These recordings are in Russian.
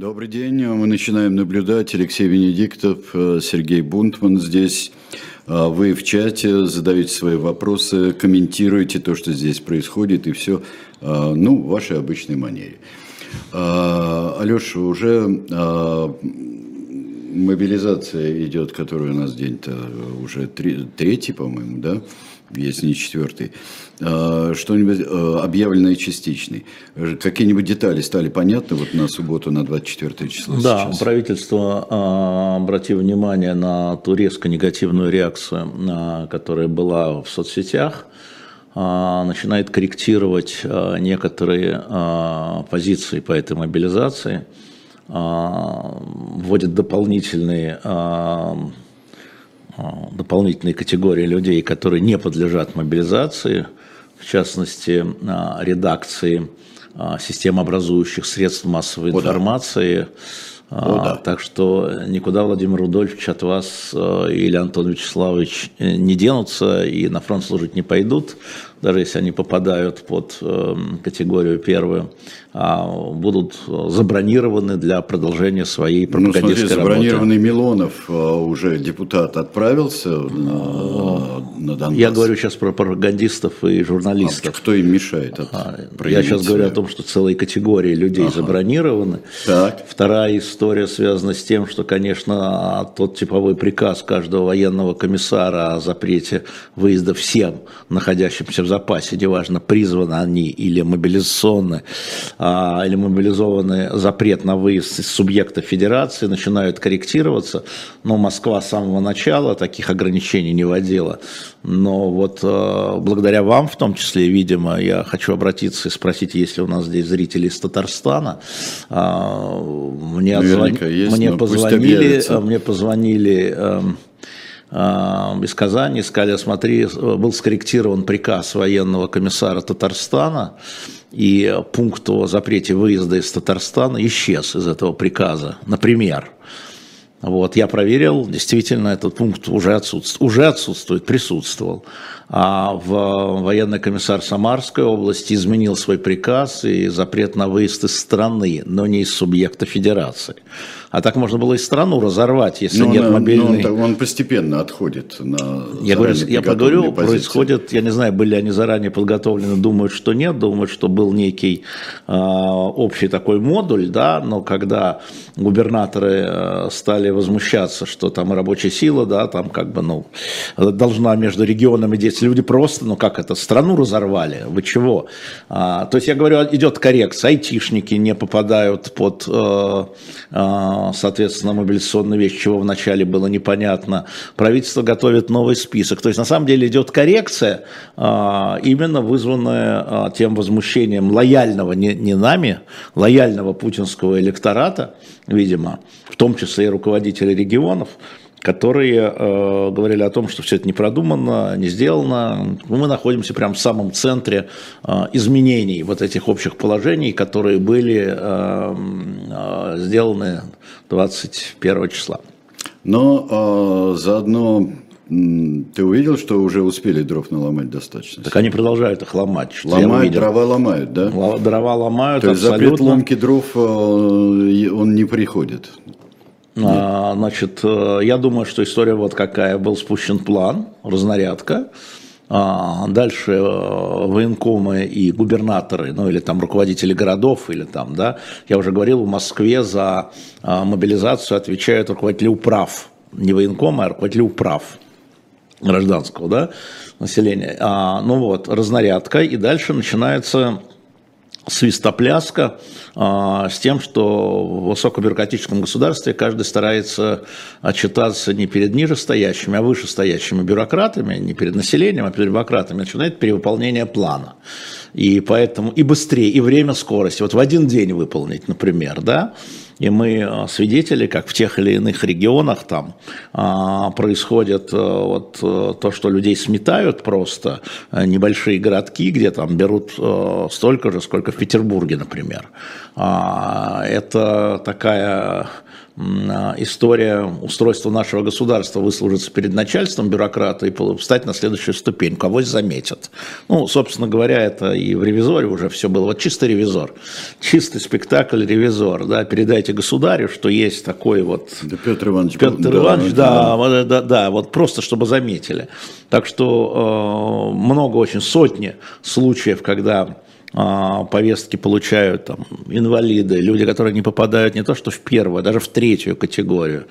Добрый день. Мы начинаем наблюдать. Алексей Венедиктов, Сергей Бунтман здесь. Вы в чате задаете свои вопросы, комментируете то, что здесь происходит, и все, ну, в вашей обычной манере. Алеша, уже мобилизация идет, которая у нас день-то уже третий, по-моему, да? Если не четвертый, что-нибудь объявленное частичный. Какие-нибудь детали стали понятны вот на субботу, на 24 число? Да, сейчас правительство обратило внимание на ту резко негативную реакцию, которая была в соцсетях, начинает корректировать некоторые позиции по этой мобилизации, вводит дополнительные категории людей, которые не подлежат мобилизации, в частности, редакции системообразующих средств массовой информации. Да. Так что никуда, Владимир Рудольфович, от вас или Антон Вячеславович не денутся и на фронт служить не пойдут, даже если они попадают под категорию первую, будут забронированы для продолжения своей пропагандистской работы. Забронированный Милонов уже депутат отправился на Донбасс. Я говорю сейчас про пропагандистов и журналистов. Кто им мешает? Я сейчас говорю о том, что целые категории людей забронированы. Так. Вторая история связана с тем, что, конечно, тот типовой приказ каждого военного комиссара о запрете выезда всем, находящимся в запасе, неважно, призваны они или мобилизационны, или мобилизованный запрет на выезд из субъекта федерации, начинают корректироваться. Но Москва с самого начала таких ограничений не вводила. Но вот благодаря вам, в том числе, видимо, я хочу обратиться и спросить, есть ли у нас здесь зрители из Татарстана. Мне позвонили из Казани, сказали, смотри, был скорректирован приказ военного комиссара Татарстана, и пункт о запрете выезда из Татарстана исчез из этого приказа, например. Вот, я проверил, действительно, этот пункт уже отсутствует, присутствовал. А военный комиссар Самарской области изменил свой приказ и запрет на выезд из страны, но не из субъекта федерации. А так можно было и страну разорвать, если нет мобильной... Он постепенно отходит на... Я поговорю, происходит, я не знаю, были они заранее подготовлены, думают, что нет, думают, что был некий общий такой модуль, да, но когда губернаторы стали возмущаться, что там рабочая сила, да, там как бы, ну, должна между регионами деться. Люди просто, ну как это, страну разорвали, вы чего? То есть я говорю, идет коррекция, айтишники не попадают под, соответственно, мобилизационную вещь, чего вначале было непонятно. Правительство готовит новый список. То есть на самом деле идет коррекция, именно вызванная тем возмущением лояльного, не нами, лояльного путинского электората, видимо, в том числе и руководителей регионов, которые говорили о том, что все это не продумано, не сделано. Мы находимся прямо в самом центре изменений вот этих общих положений, которые были сделаны 21 числа. Но заодно ты увидел, что уже успели дров наломать достаточно? Так они продолжают их ломать. Ломают, дрова ломают, да? Дрова ломают, то абсолютно. То есть запрет ломки дров, он не приходит? Значит, я думаю, что история вот какая. Был спущен план, разнарядка. Дальше военкомы и губернаторы, ну или там руководители городов, или там, да, я уже говорил, в Москве за мобилизацию отвечают руководители управ. Не военкомы, а руководители управ гражданского, да, населения. Ну вот, разнарядка, и дальше начинается... свистопляска с тем, что в высокобюрократическом государстве каждый старается отчитаться не перед нижестоящими, а вышестоящими бюрократами, не перед населением, а перед бюрократами, начинает перевыполнение плана. И поэтому и быстрее, и время, скорость. Вот в один день выполнить, например, да? И мы свидетели, как в тех или иных регионах там происходит вот то, что людей сметают просто, небольшие городки, где там берут столько же, сколько в Петербурге, например. Это такая... история устройства нашего государства, выслужиться перед начальством бюрократа и встать на следующую ступеньку, авось заметят. Ну, собственно говоря, это и в «Ревизоре» уже все было. Вот чистый «Ревизор», чистый спектакль «Ревизор», да, передайте государю, что есть такой вот... Да, Петр Иванович, да, вот просто чтобы заметили. Так что много, очень сотни случаев, когда... повестки получают там, инвалиды, люди, которые не попадают не то что в первую, а даже в третью категорию.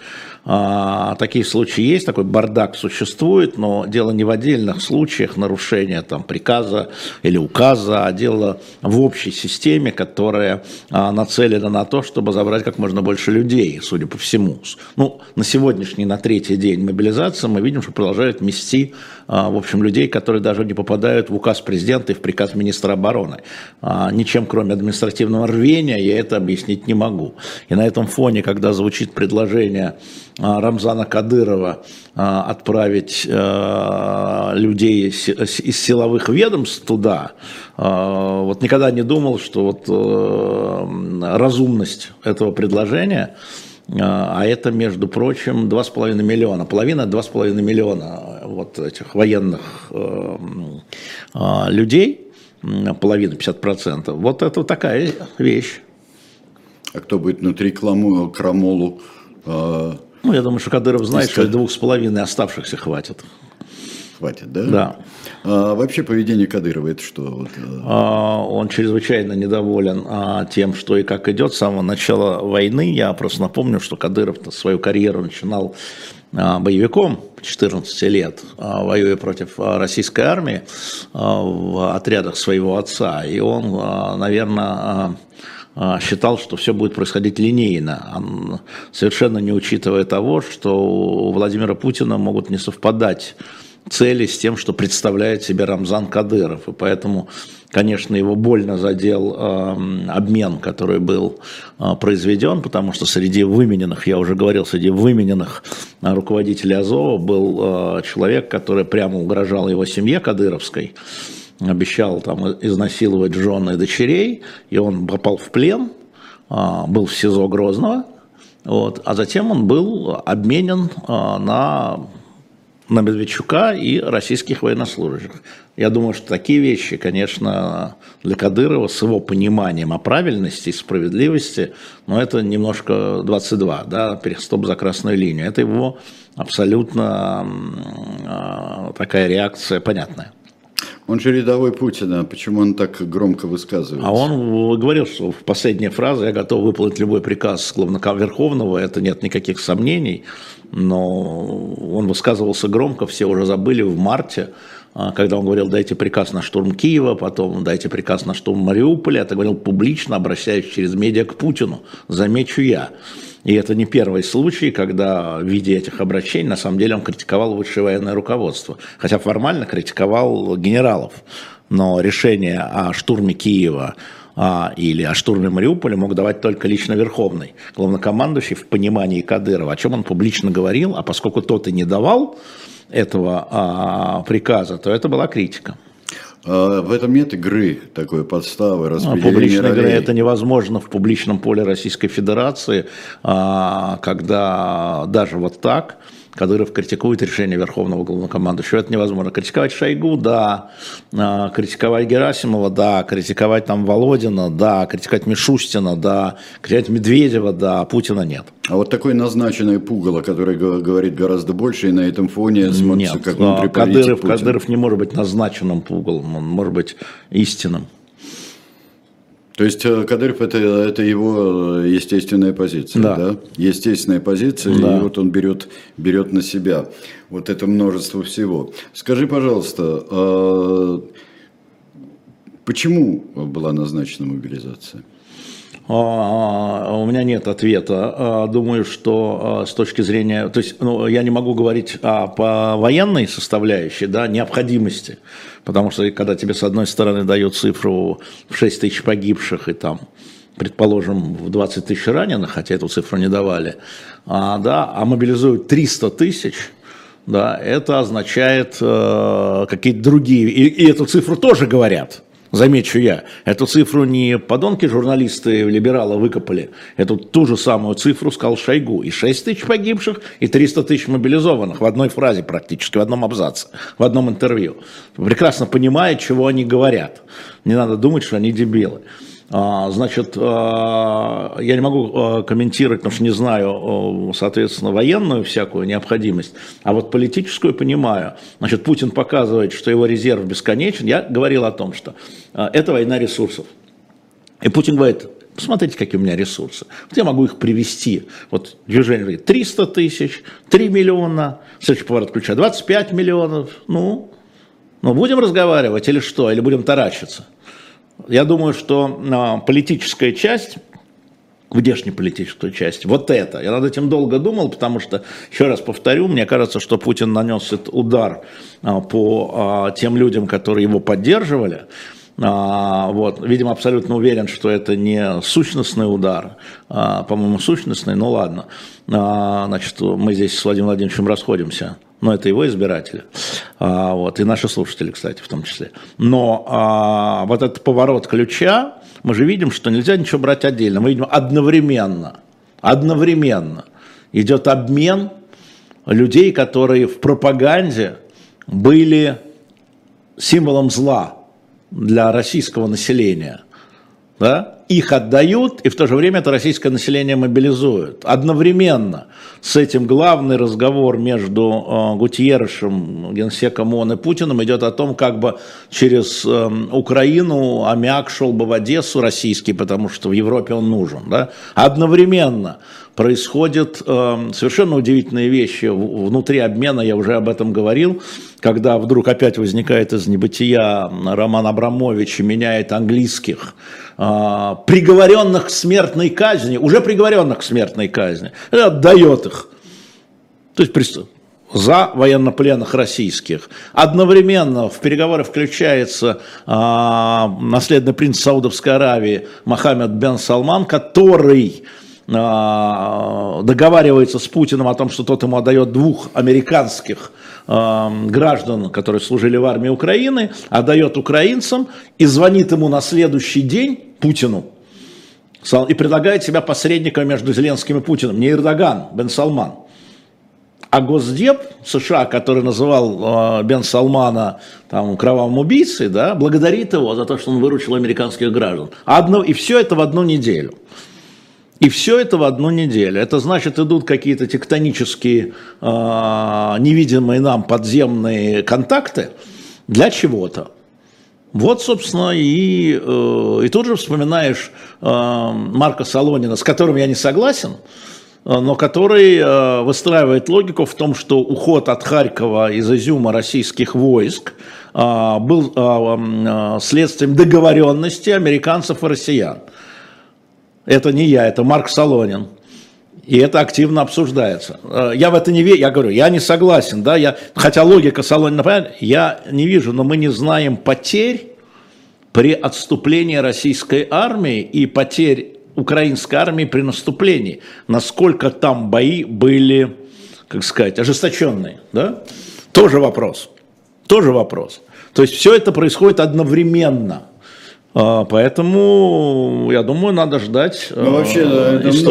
Такие случаи есть, такой бардак существует, но дело не в отдельных случаях нарушения там, приказа или указа, а дело в общей системе, которая нацелена на то, чтобы забрать как можно больше людей, судя по всему. Ну, на сегодняшний, на третий день мобилизации мы видим, что продолжают мести в общем, людей, которые даже не попадают в указ президента и в приказ министра обороны. Ничем, кроме административного рвения, я это объяснить не могу. И на этом фоне, когда звучит предложение Рамзана Кадырова отправить людей из силовых ведомств туда, вот никогда не думал, что вот разумность этого предложения, а это, между прочим, 2,5 миллиона, половина 2,5 миллиона вот этих военных людей, половина, 50%, вот это такая вещь. А кто будет внутри крамолу? Ну, я думаю, что Кадыров знает, что 2,5 оставшихся хватит. Хватит, да? Да. А вообще поведение Кадырова это что? Он чрезвычайно недоволен тем, что и как идет с самого начала войны. Я просто напомню, что Кадыров свою карьеру начинал боевиком 14 лет, воюя против российской армии в отрядах своего отца. И он, наверное... считал, что все будет происходить линейно, он совершенно не учитывая того, что у Владимира Путина могут не совпадать цели с тем, что представляет себе Рамзан Кадыров. И поэтому, конечно, его больно задел обмен, который был произведен, потому что среди вымененных, я уже говорил, среди вымененных руководителей Азова был человек, который прямо угрожал его семье кадыровской, обещал там изнасиловать жен и дочерей, и он попал в плен, был в СИЗО Грозного, вот, а затем он был обменен на Медведчука и российских военнослужащих. Я думаю, что такие вещи, конечно, для Кадырова с его пониманием о правильности и справедливости, но это немножко 22, да, переступ за красную линию. Это его абсолютно такая реакция понятная. Он же рядовой Путина, почему он так громко высказывается? А он говорил, что в последняя фраза «я готов выполнить любой приказ главноверховного», это нет никаких сомнений, но он высказывался громко, все уже забыли в марте, когда он говорил «дайте приказ на штурм Киева», потом «дайте приказ на штурм Мариуполя», это говорил публично, обращаясь через медиа к Путину, замечу я. И это не первый случай, когда в виде этих обращений, на самом деле, он критиковал высшее военное руководство. Хотя формально критиковал генералов. Но решение о штурме Киева или о штурме Мариуполя мог давать только лично Верховный, главнокомандующий в понимании Кадырова, о чем он публично говорил. А поскольку тот и не давал этого приказа, то это была критика. В этом нет игры, такой подставы, распределения публичной ролей. Игры это невозможно в публичном поле Российской Федерации, когда даже вот так Кадыров критикует решение Верховного главнокомандующего. Это невозможно. Критиковать Шойгу, да. Критиковать Герасимова, да. Критиковать там Володина, да. Критиковать Мишустина, да. Критиковать Медведева, да. Путина нет. А вот такое назначенное пугало, которое говорит гораздо больше, и на этом фоне смотрится, нет, как внутриполитик Путина. Кадыров не может быть назначенным пугалом, он может быть истинным. То есть Кадыров это его естественная позиция, да? Естественная позиция, да. И вот он берет на себя вот это множество всего. Скажи, пожалуйста, почему была назначена мобилизация? У меня нет ответа. Думаю, что с точки зрения... То есть я не могу говорить по военной составляющей, да, необходимости, потому что когда тебе с одной стороны дают цифру в 6 тысяч погибших и там, предположим, в 20 тысяч раненых, хотя эту цифру не давали, да, а мобилизуют 300 тысяч... Да, это означает какие-то другие... И эту цифру тоже говорят. замечу я. Эту цифру не подонки журналисты-либералы выкопали. Эту ту же самую цифру сказал Шойгу. И 6 тысяч погибших, и 300 тысяч мобилизованных. В одной фразе практически, в одном абзаце, в одном интервью. Прекрасно понимает, чего они говорят. Не надо думать, что они дебилы. Значит, я не могу комментировать, потому что не знаю, соответственно, военную всякую необходимость, а вот политическую понимаю. Значит, Путин показывает, что его резерв бесконечен. Я говорил о том, что это война ресурсов. И Путин говорит: посмотрите, какие у меня ресурсы. Вот я могу их привести. Вот движение говорит: 300 тысяч, 3 миллиона, следующий поворот ключа 25 миллионов. Ну, будем разговаривать или что? Или будем таращиться? Я думаю, что политическая часть, внешнеполитическая часть, вот это, я над этим долго думал, потому что, еще раз повторю, мне кажется, что Путин нанес этот удар по тем людям, которые его поддерживали. Вот, видимо, абсолютно уверен, что это не сущностный удар, по-моему, сущностный, ну ладно, значит, мы здесь с Владимиром Владимировичем расходимся. Но это его избиратели, вот, и наши слушатели, кстати, в том числе. Но вот этот поворот ключа, мы же видим, что нельзя ничего брать отдельно. Мы видим одновременно идет обмен людей, которые в пропаганде были символом зла для российского населения. Да? Их отдают, и в то же время это российское население мобилизует. Одновременно с этим главный разговор между Гутьерресом, генсеком ООН, и Путиным идет о том, как бы через Украину аммиак шел бы в Одессу российский, потому что в Европе он нужен. Да? Одновременно происходят совершенно удивительные вещи внутри обмена, я уже об этом говорил, когда вдруг опять возникает из небытия Роман Абрамович и меняет английских приговоренных к смертной казни, уже приговоренных к смертной казни, и отдает их. То есть за военнопленных российских. Одновременно в переговоры включается наследный принц Саудовской Аравии Мохаммед бен Салман, который договаривается с Путиным о том, что тот ему отдает 2 американских граждан, которые служили в армии Украины, отдает украинцам и звонит ему на следующий день, Путину, и предлагает себя посредником между Зеленским и Путиным, не Эрдоган, бен Салман. А Госдеп США, который называл бен Салмана там кровавым убийцей, да, благодарит его за то, что он выручил американских граждан. И все это в одну неделю. Это значит, идут какие-то тектонические, невидимые нам подземные контакты для чего-то. Вот, собственно, и тут же вспоминаешь Марка Солонина, с которым я не согласен, но который выстраивает логику в том, что уход от Харькова из Изюма российских войск был следствием договоренности американцев и россиян. Это не я, это Марк Солонин. И это активно обсуждается. Я в это не верю, я говорю, я не согласен, да, хотя логика Солонина, понятна, я не вижу, но мы не знаем потерь при отступлении российской армии и потерь украинской армии при наступлении. Насколько там бои были, как сказать, ожесточенные, да? Тоже вопрос. То есть все это происходит одновременно. Поэтому, я думаю, надо ждать истории. Ну, вообще,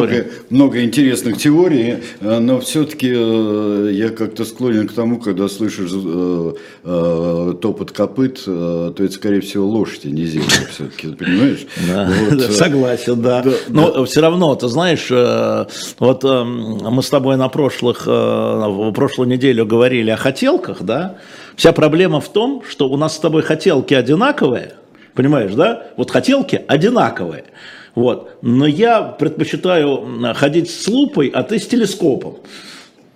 это много интересных теорий, но все-таки я как-то склонен к тому, когда слышишь топот копыт, то это, скорее всего, лошади, не земля все-таки, понимаешь? Согласен, да. Но все равно, ты знаешь, вот мы с тобой в прошлую неделю говорили о хотелках, да? Вся проблема в том, что у нас с тобой хотелки одинаковые, понимаешь, да? Вот хотелки одинаковые. Вот. Но я предпочитаю ходить с лупой, а ты с телескопом.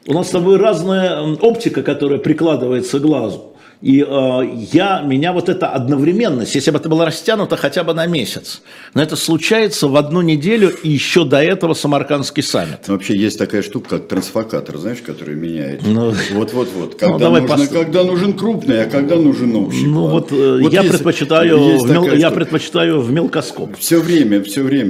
У нас с тобой разная оптика, которая прикладывается к глазу. И меня вот эта одновременность, если бы это было растянуто хотя бы на месяц, но это случается в одну неделю и еще до этого Самаркандский саммит. Вообще есть такая штука, как трансфокатор, знаешь, который меняет. Вот-вот-вот. Когда нужен крупный, а когда нужен общий. Я предпочитаю в мелкоскоп. Все время,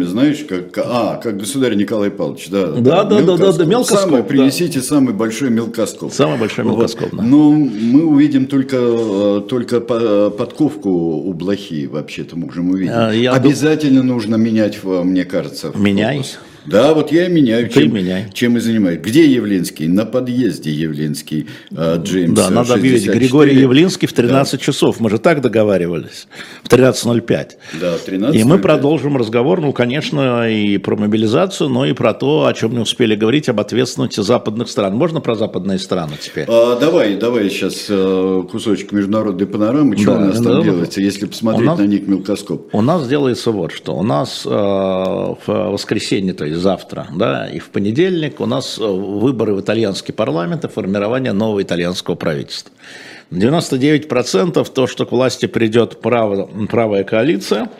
знаешь, как государь Николай Павлович. Да, мелкоскоп. Принесите самый большой мелкоскоп. Вот. Но мы увидим только только подковку у блохи вообще-то можем увидеть. Обязательно нужно менять, мне кажется. Меняй. Да, вот я и меняю. Ты меняй. Чем и занимаюсь. Где Явлинский? На подъезде Явлинский, Джеймс. Да, надо объявить. Григорий Явлинский в 13 часов. Мы же так договаривались. В 13:05. Да, в 13:05. И мы продолжим разговор, ну, конечно, и про мобилизацию, но и про то, о чем не успели говорить, об ответственности западных стран. Можно про западные страны теперь? Давай сейчас кусочек международной панорамы. Чего у нас там делается, если посмотреть на них мелкоскоп? У нас делается вот что. У нас в воскресенье, то есть завтра, да, и в понедельник у нас выборы в итальянский парламент и формирование нового итальянского правительства. 99% то, что к власти придет правая коалиция,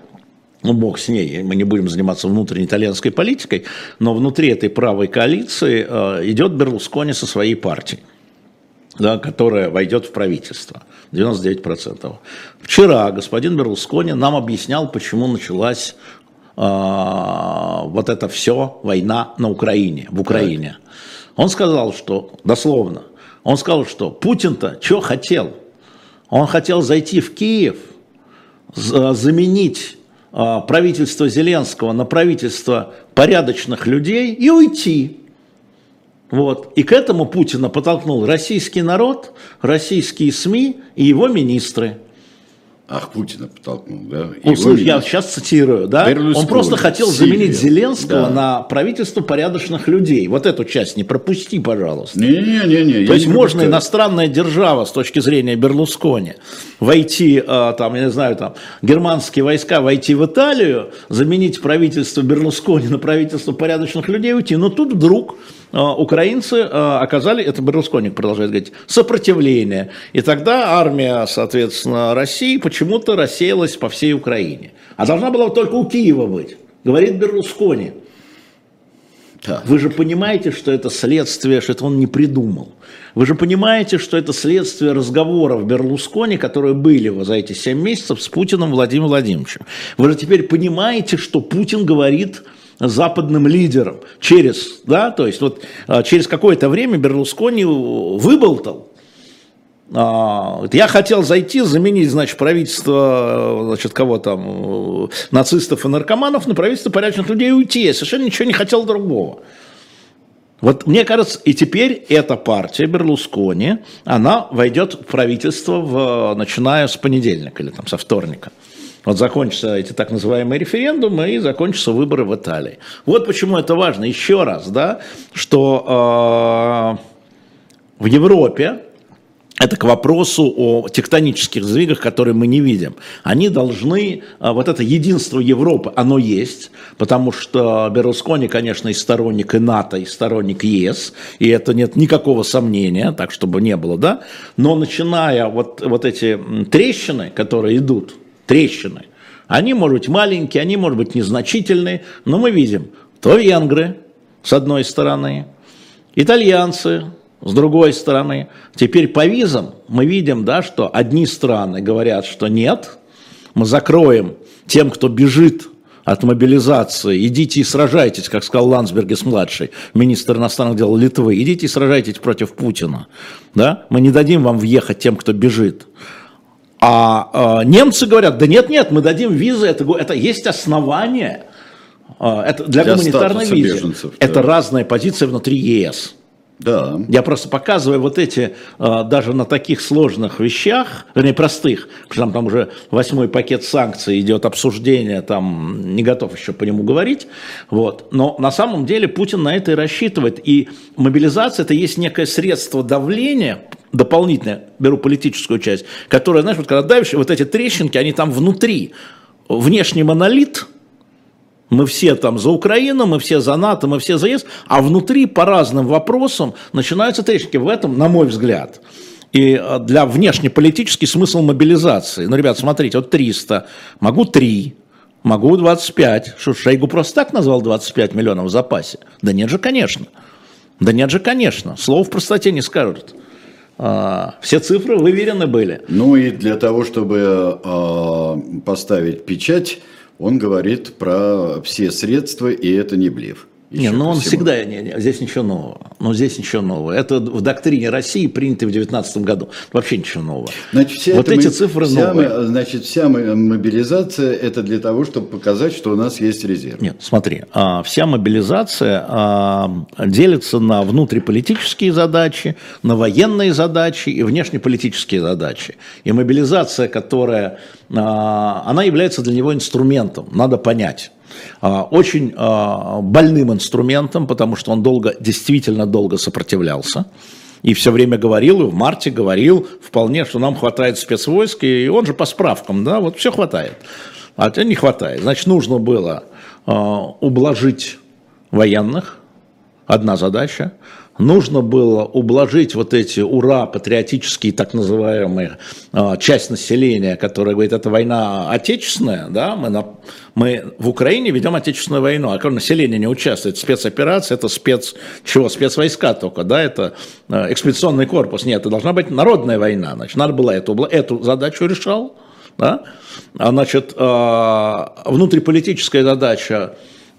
ну, бог с ней, мы не будем заниматься внутренней итальянской политикой, но внутри этой правой коалиции идет Берлускони со своей партией, да, которая войдет в правительство. 99%. Вчера господин Берлускони нам объяснял, почему началась вот это все война на Украине, в Украине. Он сказал, что, дословно, он сказал, что Путин-то что хотел? Он хотел зайти в Киев, заменить правительство Зеленского на правительство порядочных людей и уйти. Вот. И к этому Путина подтолкнул российский народ, российские СМИ и его министры. Ах, Путина подтолкнул, да? Слушай, я сейчас цитирую, да? Он просто хотел заменить Зеленского на правительство порядочных людей. Вот эту часть не пропусти, пожалуйста. Не-не-не. То есть можно иностранная держава с точки зрения Берлускони войти, там, я не знаю, там, германские войска войти в Италию, заменить правительство Берлускони на правительство порядочных людей, уйти. Но тут вдруг украинцы оказали, это Берлускони продолжает говорить, сопротивление. И тогда армия, соответственно, России почему-то рассеялась по всей Украине. А должна была только у Киева быть, говорит Берлускони. Да. Вы же понимаете, что это следствие, что это он не придумал. Вы же понимаете, что это следствие разговоров Берлускони, которые были за эти 7 месяцев с Путиным Владимиром Владимировичем. Вы же теперь понимаете, что Путин говорит западным лидерам через, да, то есть вот через какое-то время Берлускони выболтал. Я хотел зайти, заменить, значит, правительство, значит, кого там, нацистов и наркоманов на правительство порядочных людей и уйти. Я совершенно ничего не хотел другого. Вот мне кажется, и теперь эта партия Берлускони, она войдет в правительство, начиная с понедельника или там со вторника. Вот закончатся эти так называемые референдумы и закончатся выборы в Италии. Вот почему это важно. Еще раз, да, что в Европе, это к вопросу о тектонических сдвигах, которые мы не видим. Они должны, вот это единство Европы, оно есть, потому что Берлускони, конечно, и сторонник и НАТО, и сторонник ЕС, и это нет никакого сомнения, так чтобы не было, да, но начиная вот эти трещины, которые идут, трещины, они, может быть, маленькие, они, может быть, незначительные, но мы видим, то венгры, с одной стороны, итальянцы, с другой стороны. Теперь по визам мы видим, да, что одни страны говорят, что нет, мы закроем тем, кто бежит от мобилизации, идите и сражайтесь, как сказал Ландсбергес-младший, министр иностранных дел Литвы, идите и сражайтесь против Путина. Да? Мы не дадим вам въехать тем, кто бежит. А немцы говорят, да нет, мы дадим визы, это есть основание это для гуманитарной визы. Беженцев, да. Это разная позиция внутри ЕС. Да. Я просто показываю вот эти, даже на таких сложных вещах, вернее простых, потому что там уже 8-й пакет санкций идет обсуждение, там не готов еще по нему говорить, вот. Но на самом деле Путин на это и рассчитывает, и мобилизация это есть некое средство давления, дополнительное, беру политическую часть, которое, знаешь, вот когда давишь, вот эти трещинки, они там внутри, внешний монолит. Мы все там за Украину, мы все за НАТО, мы все за ЕС, а внутри по разным вопросам начинаются трещинки. В этом, на мой взгляд, и для внешнеполитический смысл мобилизации. Ну, ребят, смотрите, вот 300, могу 3, могу 25. Что, Шойгу просто так назвал 25 миллионов в запасе? Да нет же, конечно. Слово в простоте не скажут. Все цифры выверены были. Ну и для того, чтобы поставить печать, он говорит про все средства, и это не блеф. Не, но он всегда, здесь ничего нового. Но здесь ничего нового. Это в доктрине России принято в 2019 году. Вообще ничего нового. Значит, вся вот эти цифры новые. Значит, вся мобилизация это для того, чтобы показать, что у нас есть резерв. Нет, смотри, вся мобилизация делится на внутриполитические задачи, на военные задачи и внешнеполитические задачи. И мобилизация, которая, она является для него инструментом, надо понять. Очень больным инструментом, потому что он действительно долго сопротивлялся. И все время говорил, и в марте говорил вполне, что нам хватает спецвойск, и он же по справкам, да, вот все хватает. А это не хватает. Значит, нужно было ублажить военных, одна задача. Нужно было ублажить вот эти ура-патриотические, так называемые, часть населения, которая говорит, это война отечественная, да, мы в Украине ведем отечественную войну, а население не участвует, спецоперация, это спецвойска только, да, это экспедиционный корпус, нет, это должна быть народная война, значит, надо было эту задачу решал, да, значит, внутриполитическая задача.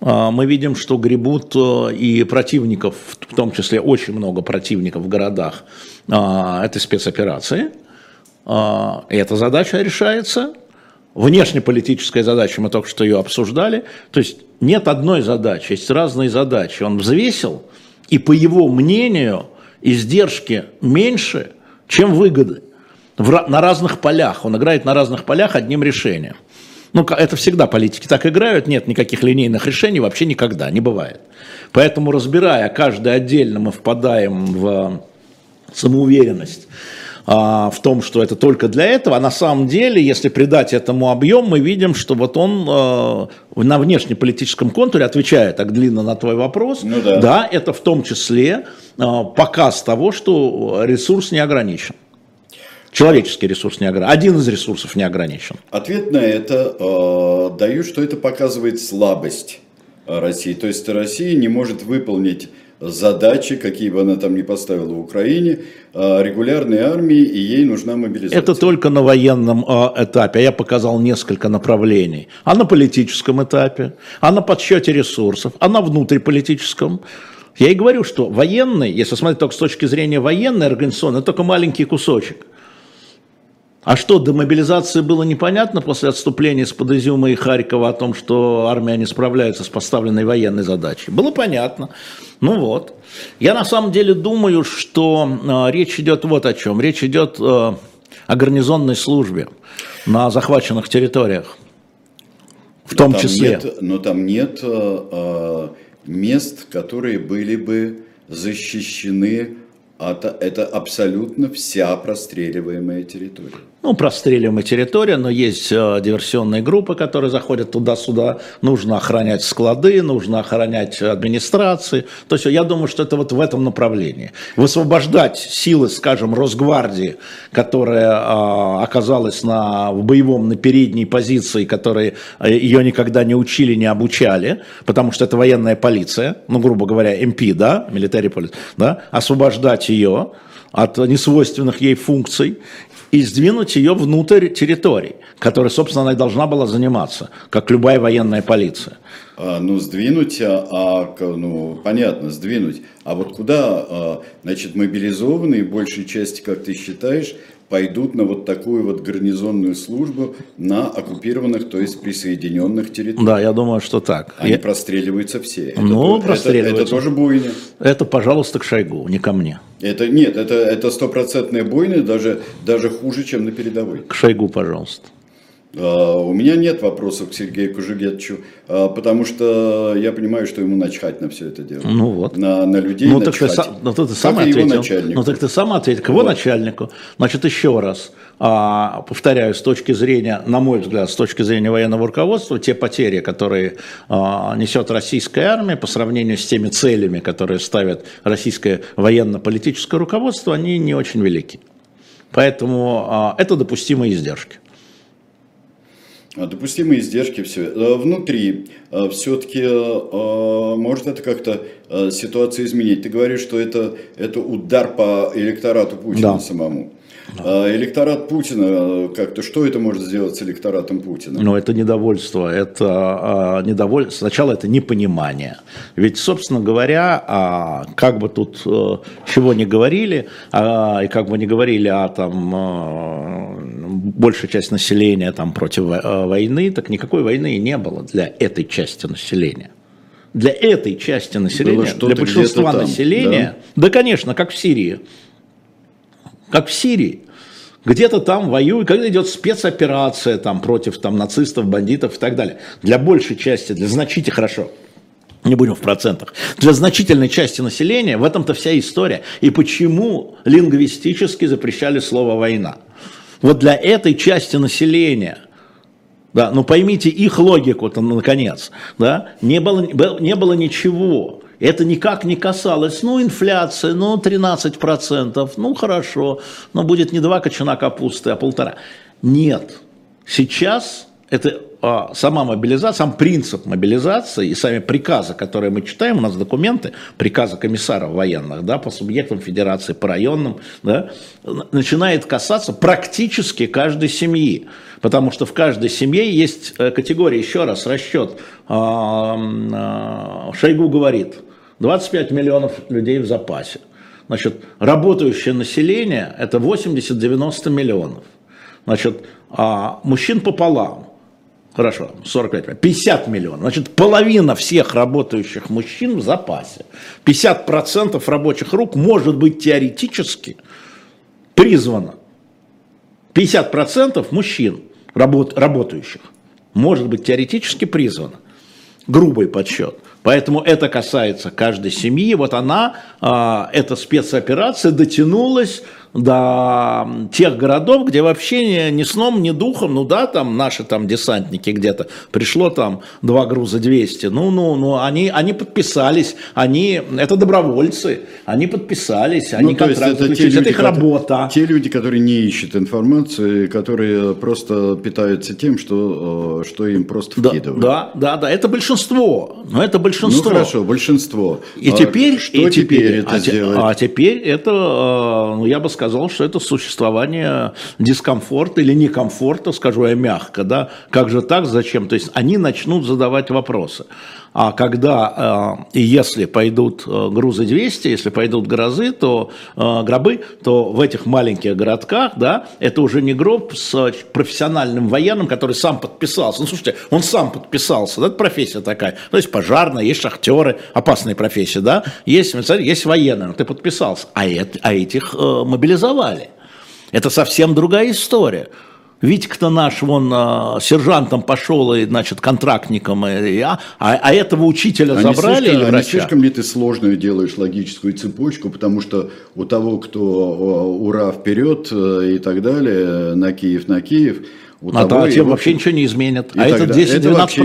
Мы видим, что гребут и противников, в том числе очень много противников в городах этой спецоперации. Эта задача решается. Внешнеполитическая задача, мы только что ее обсуждали. То есть нет одной задачи, есть разные задачи. Он взвесил, и по его мнению, издержки меньше, чем выгоды. На разных полях. Он играет на разных полях одним решением. Ну, это всегда политики так играют, нет никаких линейных решений вообще никогда, не бывает. Поэтому, разбирая каждый отдельно, мы впадаем в самоуверенность в том, что это только для этого. А на самом деле, если придать этому объем, мы видим, что вот он на внешнеполитическом контуре, отвечая так длинно на твой вопрос, ну да. Да, это в том числе показ того, что ресурс не ограничен. Человеческий ресурс не ограничен. Один из ресурсов не ограничен. Ответ на это даю, что это показывает слабость России. То есть Россия не может выполнить задачи, какие бы она там ни поставила в Украине, регулярной армии, и ей нужна мобилизация. Это только на военном этапе. Я показал несколько направлений. А на политическом этапе, а на подсчете ресурсов, а на внутриполитическом. Я и говорю, что военный, если смотреть только с точки зрения военной организационной, это только маленький кусочек. А что, до мобилизации было непонятно после отступления из-под Изюма и Харькова о том, что армия не справляется с поставленной военной задачей? Было понятно. Ну вот. Я на самом деле думаю, что речь идет вот о чем. Речь идет о гарнизонной службе на захваченных территориях. В том числе. Но там нет мест, которые были бы защищены. Это абсолютно вся простреливаемая территория. Ну, простреливаемая территория, но есть диверсионные группы, которые заходят туда-сюда. Нужно охранять склады, нужно охранять администрации. То есть я думаю, что это вот в этом направлении. Высвобождать силы, скажем, Росгвардии, которая оказалась в боевом, на передней позиции, которые ее никогда не учили, не обучали, потому что это военная полиция, ну, грубо говоря, МП, да, military police, да, освобождать ее от несвойственных ей функций, и сдвинуть ее внутрь территорий, которой, собственно, она и должна была заниматься, как любая военная полиция. Сдвинуть. А вот куда, значит, мобилизованные, большей части, как ты считаешь, пойдут на вот такую вот гарнизонную службу на оккупированных, то есть присоединенных территориях? Да, я думаю, что так. Они простреливаются все. Это тоже бойня. Это, пожалуйста, к Шойгу, не ко мне. Это стопроцентная бойня, даже хуже, чем на передовой. К Шойгу, пожалуйста. У меня нет вопросов к Сергею Кожугетовичу, потому что я понимаю, что ему начхать на все это дело. Ну вот. На людей начхать. Так ты сам ответил. К его начальнику. Значит, еще раз повторяю, с точки зрения, на мой взгляд, с точки зрения военного руководства, те потери, которые несет российская армия по сравнению с теми целями, которые ставит российское военно-политическое руководство, они не очень велики. Поэтому это допустимые издержки. Допустимые издержки все. Внутри все-таки может это как-то ситуацию изменить? Ты говоришь, что это удар по электорату Путина самому. А электорат Путина, как-то что это может сделать с электоратом Путина? Ну, это недовольство, сначала это непонимание. Ведь, собственно говоря, как бы тут чего не говорили, и как бы не говорили, большая часть населения против войны, так никакой войны и не было для этой части населения. Для этой части населения, для большинства населения, да, конечно, как в Сирии. Как в Сирии. Где-то там воюют, когда идет спецоперация против нацистов, бандитов и так далее. Для большей части, для значительной, хорошо, не будем в процентах, для значительной части населения в этом-то вся история. И почему лингвистически запрещали слово «война». Вот для этой части населения... Да, ну поймите их логику-то, наконец, да, не было ничего, это никак не касалось, инфляция, 13%, хорошо, будет не 2 кочана капусты, а 1,5. Нет, сейчас это сама мобилизация, сам принцип мобилизации и сами приказы, которые мы читаем, у нас документы, приказы комиссаров военных, по субъектам федерации, по районным, начинает касаться практически каждой семьи. Потому что в каждой семье есть категория, еще раз, расчет. Шойгу говорит, 25 миллионов людей в запасе. Значит, работающее население – это 80-90 миллионов. Значит, мужчин пополам. Хорошо, 45, 50 миллионов. Значит, половина всех работающих мужчин в запасе. 50% рабочих рук может быть теоретически призвано. 50% мужчин. Работающих, может быть теоретически призвано, грубый подсчет. Поэтому это касается каждой семьи. Вот эта спецоперация дотянулась до тех городов, где вообще ни сном, ни духом, наши десантники где-то, пришло 2 груза 200, они подписались, это добровольцы, они подписались, они контракт заключили, это их работа. Те люди, которые не ищут информации, которые просто питаются тем, что им просто вкидывают. Да, это большинство. Но это большинство. Хорошо, большинство. И теперь, это сделать? А теперь это, я бы сказал, что это существование дискомфорта или некомфорта, скажу я мягко, как же так, зачем? То есть они начнут задавать вопросы. А когда и если пойдут грузы 200, если пойдут гробы, то в этих маленьких городках, это уже не гроб с профессиональным военным, который сам подписался. Слушайте, он сам подписался, это профессия такая. То есть пожарные, есть шахтеры, опасные профессии, есть военные, ты подписался, а этих мобилизовали. Это совсем другая история. Витька-то наш, сержантом пошел, контрактником, этого учителя забрали или врача? Не слишком ли ты сложную делаешь логическую цепочку, потому что у того, кто ура вперед и так далее, на Киев, тем вообще ничего не изменят. А это 10-12%. Ты думаешь,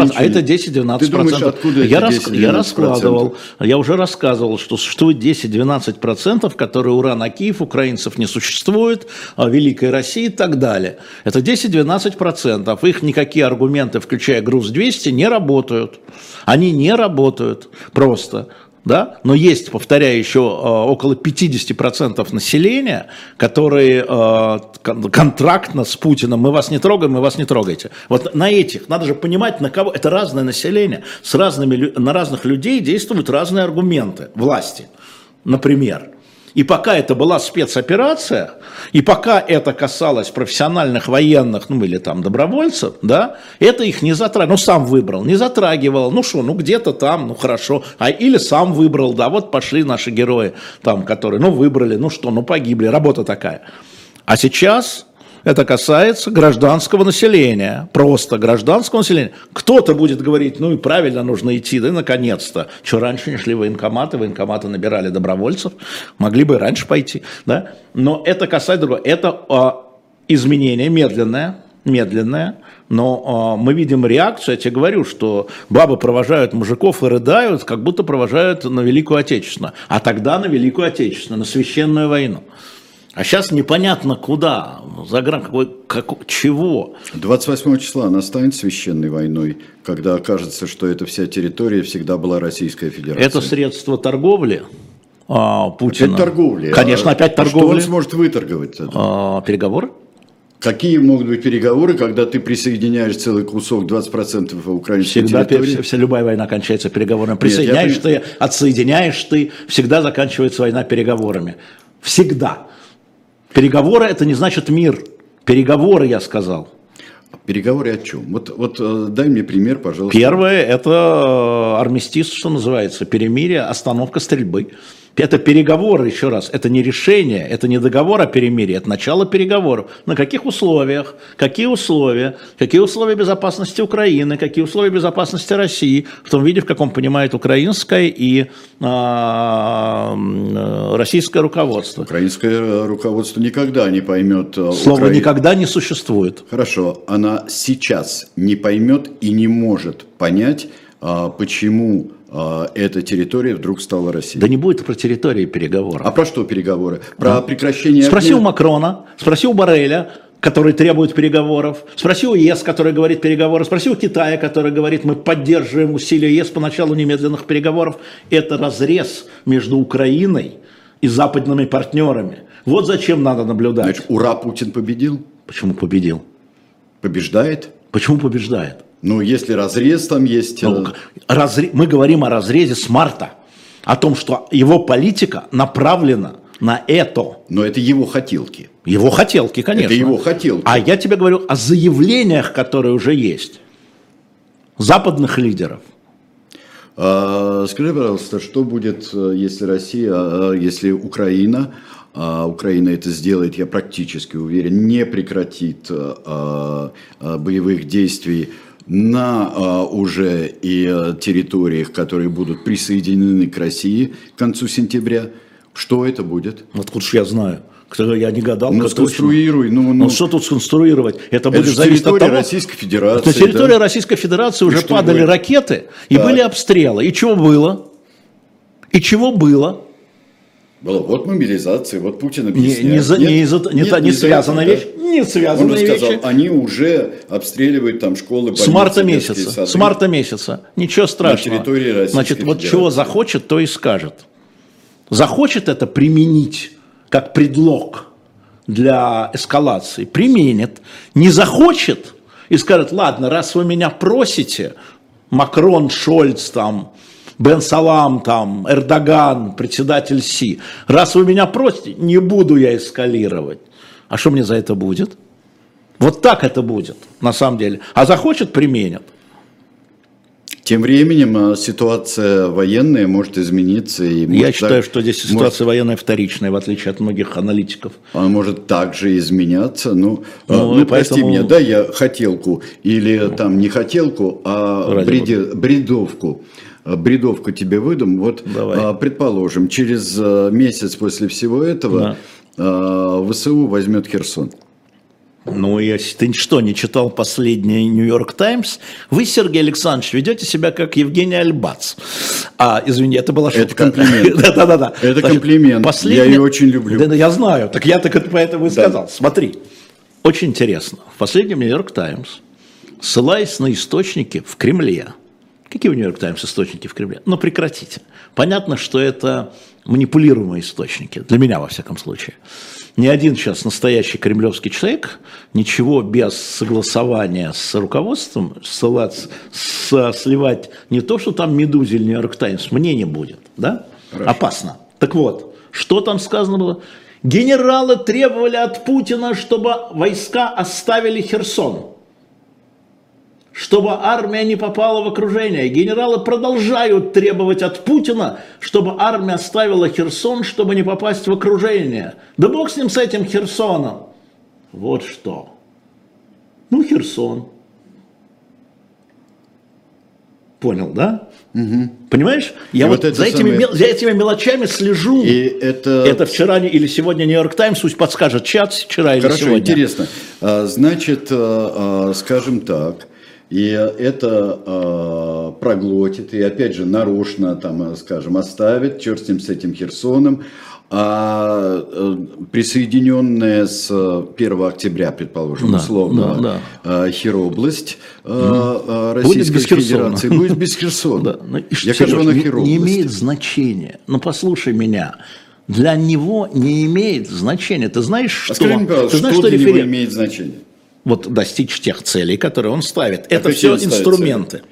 откуда это 10-12%? Я уже рассказывал, что существует 10-12%, которые ура на Киев, украинцев не существует, Великой России и так далее. Это 10-12%. Их никакие аргументы, включая груз 200, не работают. Они не работают просто. Но есть, повторяю, еще около 50% населения, которые контрактно с Путиным, мы вас не трогаем, мы вас не трогайте. Вот на этих, надо же понимать, на кого, это разное население, на разных людей действуют разные аргументы власти, например. И пока это была спецоперация, и пока это касалось профессиональных военных, или добровольцев, это их не затрагивало, сам выбрал, не затрагивал, где-то там, хорошо, или сам выбрал, вот пошли наши герои, которые, выбрали, погибли, работа такая. А сейчас это касается гражданского населения, просто гражданского населения. Кто-то будет говорить, и правильно нужно идти, наконец-то. Что раньше не шли военкоматы набирали добровольцев, могли бы и раньше пойти, Но это касается другого, это изменение медленное, но мы видим реакцию, я тебе говорю, что бабы провожают мужиков и рыдают, как будто провожают на Великую Отечественную, а тогда на Великую Отечественную, на Священную войну. А сейчас непонятно куда, чего. 28 числа она станет священной войной, когда окажется, что эта вся территория всегда была Российская Федерация. Это средство торговли, Путина. Опять торговля. Конечно, опять торговля. Что он сможет выторговать? Переговоры? Какие могут быть переговоры, когда ты присоединяешь целый кусок, 20% украинской территории? Вся любая война кончается переговорами. Присоединяешь ты, отсоединяешь ты, всегда заканчивается война переговорами. Всегда. Переговоры — это не значит мир. Переговоры, я сказал. Переговоры о чем? Вот дай мне пример, пожалуйста. Первое — это армистис, что называется, перемирие, остановка стрельбы. Это переговоры, еще раз, это не решение, это не договор о перемирии, это начало переговоров. На каких условиях, какие условия безопасности Украины, какие условия безопасности России, в том виде, в каком понимает украинское и российское руководство. Украинское руководство никогда не поймет. Слово «никогда» не существует. Хорошо, она сейчас не поймет и не может понять, почему эта территория вдруг стала Россией. Да не будет про территории переговоров. А про что переговоры? Про прекращение... Спроси у Макрона, спроси у Борреля, который требует переговоров, спроси у ЕС, который говорит переговоры, спроси у Китая, который говорит, мы поддерживаем усилия ЕС по началу немедленных переговоров. Это разрез между Украиной и западными партнерами. Вот зачем надо наблюдать. Значит, ура, Путин победил? Почему победил? Побеждает? Почему побеждает? Ну, если разрез там есть... Мы говорим о разрезе с марта, о том, что его политика направлена на это. Но это его хотелки. Его хотелки, конечно. Это его хотелки. А я тебе говорю о заявлениях, которые уже есть, западных лидеров. Скажи, пожалуйста, что будет, если Россия, если Украина... Украина это сделает, я практически уверен, не прекратит боевых действий на уже и территориях, которые будут присоединены к России к концу сентября. Что это будет? Откуда же я знаю? Я не гадал. Ну, сконструируй. Ну, что тут сконструировать? Это будет зависеть от того... Российской Федерации. На территории да? Российской Федерации уже падали будет? Ракеты и да. Были обстрелы. И чего было? И чего было? Было вот мобилизация, вот Путин объясняет. Не связанная вещь. Не связанная вещь. Он же сказал, они уже обстреливают там школы, больницы, с марта месяца. Ничего страшного. На территории России. Значит, вот чего захочет, то и скажет. Захочет это применить как предлог для эскалации. Применит. Не захочет и скажет, ладно, раз вы меня просите, Макрон, Шольц там... Бен Салам, там, Эрдоган, председатель Си. Раз вы меня просите, не буду я эскалировать. А что мне за это будет? Вот так это будет, на самом деле. А захочет, применят. Тем временем ситуация военная может измениться. И может я считаю, что здесь ситуация военная вторичная, в отличие от многих аналитиков. Она может также изменяться. Ну поэтому... прости меня, да, я хотелку или там не хотелку, а бредовку. Бредовку тебе выдам. Вот, предположим, через месяц после всего этого ВСУ возьмет Херсон. Ну, если ты что, не читал последний «Нью-Йорк Таймс», вы, Сергей Александрович, ведете себя как Евгений Альбац. Извини, это была шутка. Это комплимент. Да-да-да. Это комплимент. Я ее очень люблю. Я знаю. Так я так поэтому и сказал. Смотри, очень интересно. В последнем «Нью-Йорк Таймс», ссылаясь на источники в Кремле, какие у «Нью-Йорк Таймс» источники в Кремле? Ну, прекратите. Понятно, что это манипулируемые источники, для меня, во всяком случае. Ни один сейчас настоящий кремлевский человек ничего без согласования с руководством сливать не то, что там «Медузе» или «Нью-Йорк Таймс», мне не будет, да? Хорошо. Опасно. Так вот, что там сказано было? Генералы требовали от Путина, чтобы войска оставили Херсон. Чтобы армия не попала в окружение. Генералы продолжают требовать от Путина, чтобы армия оставила Херсон, чтобы не попасть в окружение. Да бог с ним, с этим Херсоном. Вот что. Ну, Херсон. Понял, да? Угу. Понимаешь? Я вот за этими мелочами слежу. И это вчера или сегодня «Нью-Йорк Таймс», пусть подскажет чат, вчера или сегодня. Хорошо, интересно. Значит, скажем так, И это проглотит, и опять же нарочно, там, скажем, оставит, черт с этим Херсоном. А присоединенная с 1 октября, предположим, условно, Херобласть Российской Федерации будет без Херсона. Я скажу, она Херобласть. Не имеет значения. Ну, послушай меня. Для него не имеет значения. Ты знаешь, что... Что для него имеет значение? Вот достичь тех целей, которые он ставит. Это все инструменты.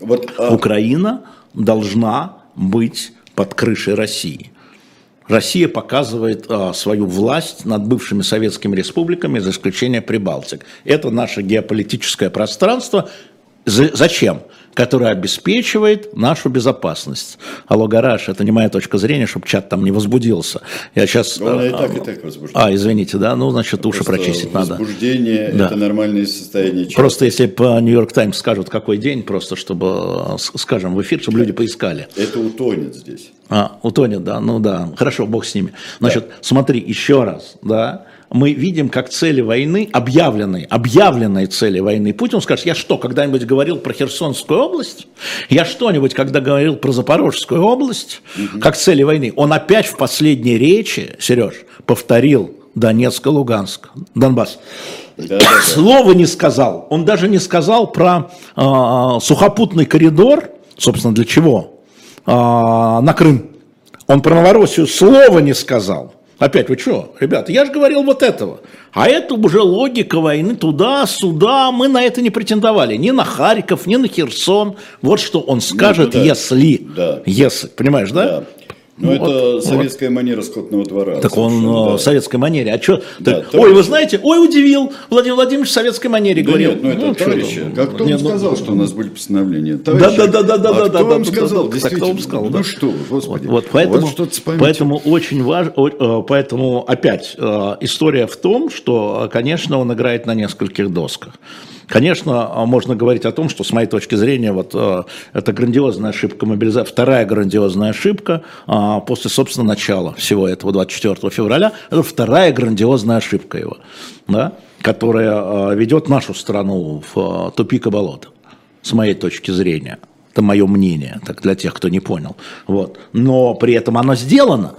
Вот, Украина должна быть под крышей России. Россия показывает свою власть над бывшими советскими республиками, за исключением Прибалтик. Это наше геополитическое пространство. Зачем? Которое обеспечивает нашу безопасность. Алло, гараж, это не моя точка зрения, чтобы чат там не возбудился. Я сейчас... Она и так возбуждена. Извините, да? Ну, значит, уши просто прочистить надо. Возбуждение, да. Это нормальное состояние чата. Просто если по Нью-Йорк Таймс скажут, какой день, просто чтобы, скажем, в эфир, чтобы люди поискали. Это утонет здесь. Утонет, да, ну да. Хорошо, бог с ними. Значит, да. Смотри, еще раз, да. Мы видим, как цели войны, объявленные цели войны. Путин скажет, я что, когда-нибудь говорил про Херсонскую область? Я что-нибудь, когда говорил про Запорожскую область, как цели войны? Он опять в последней речи, Сереж, повторил Донецк и Луганск, Донбасс. Да. Слова не сказал. Он даже не сказал про сухопутный коридор, собственно, для чего, на Крым. Он про Новороссию слова не сказал. Опять, вы что, ребята, я же говорил вот этого. А это уже логика войны туда-сюда. Мы на это не претендовали. Ни на Харьков, ни на Херсон. Вот что он скажет, ну, если. Понимаешь, да? Ну, это вот, советская манера скотного двора. Так он в советской манере. А что? Да, ой, вы знаете, удивил. Владимир Владимирович в советской манере говорил. Нет, это товарищи. А кто вам сказал, что у нас были постановления? Да. Кто вам сказал? Действительно. Ну что, господи. Вот поэтому опять история в том, что, конечно, он играет на нескольких досках. Конечно, можно говорить о том, что, с моей точки зрения, вот это грандиозная ошибка мобилизации, вторая грандиозная ошибка после, собственно, начала всего этого 24 февраля, это вторая грандиозная ошибка его, да, которая ведет нашу страну в тупик и болото, с моей точки зрения. Это мое мнение, так, для тех, кто не понял. Вот. Но при этом оно сделано.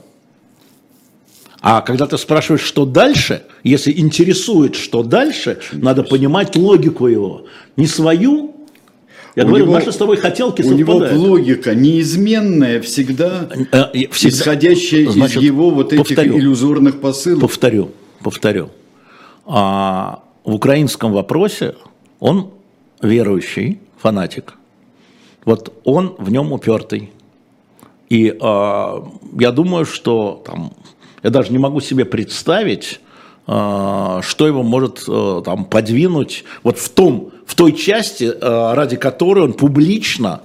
А когда ты спрашиваешь, что дальше, если интересует, что дальше, надо понимать логику его. Не свою. Я говорю, наши с тобой хотелки совпадают. У него логика неизменная, всегда исходящая из его вот этих иллюзорных посылок. Повторю. В украинском вопросе он верующий фанатик. Вот он в нем упертый. И я думаю, что там... Я даже не могу себе представить, что его может там подвинуть вот в той части, ради которой он публично,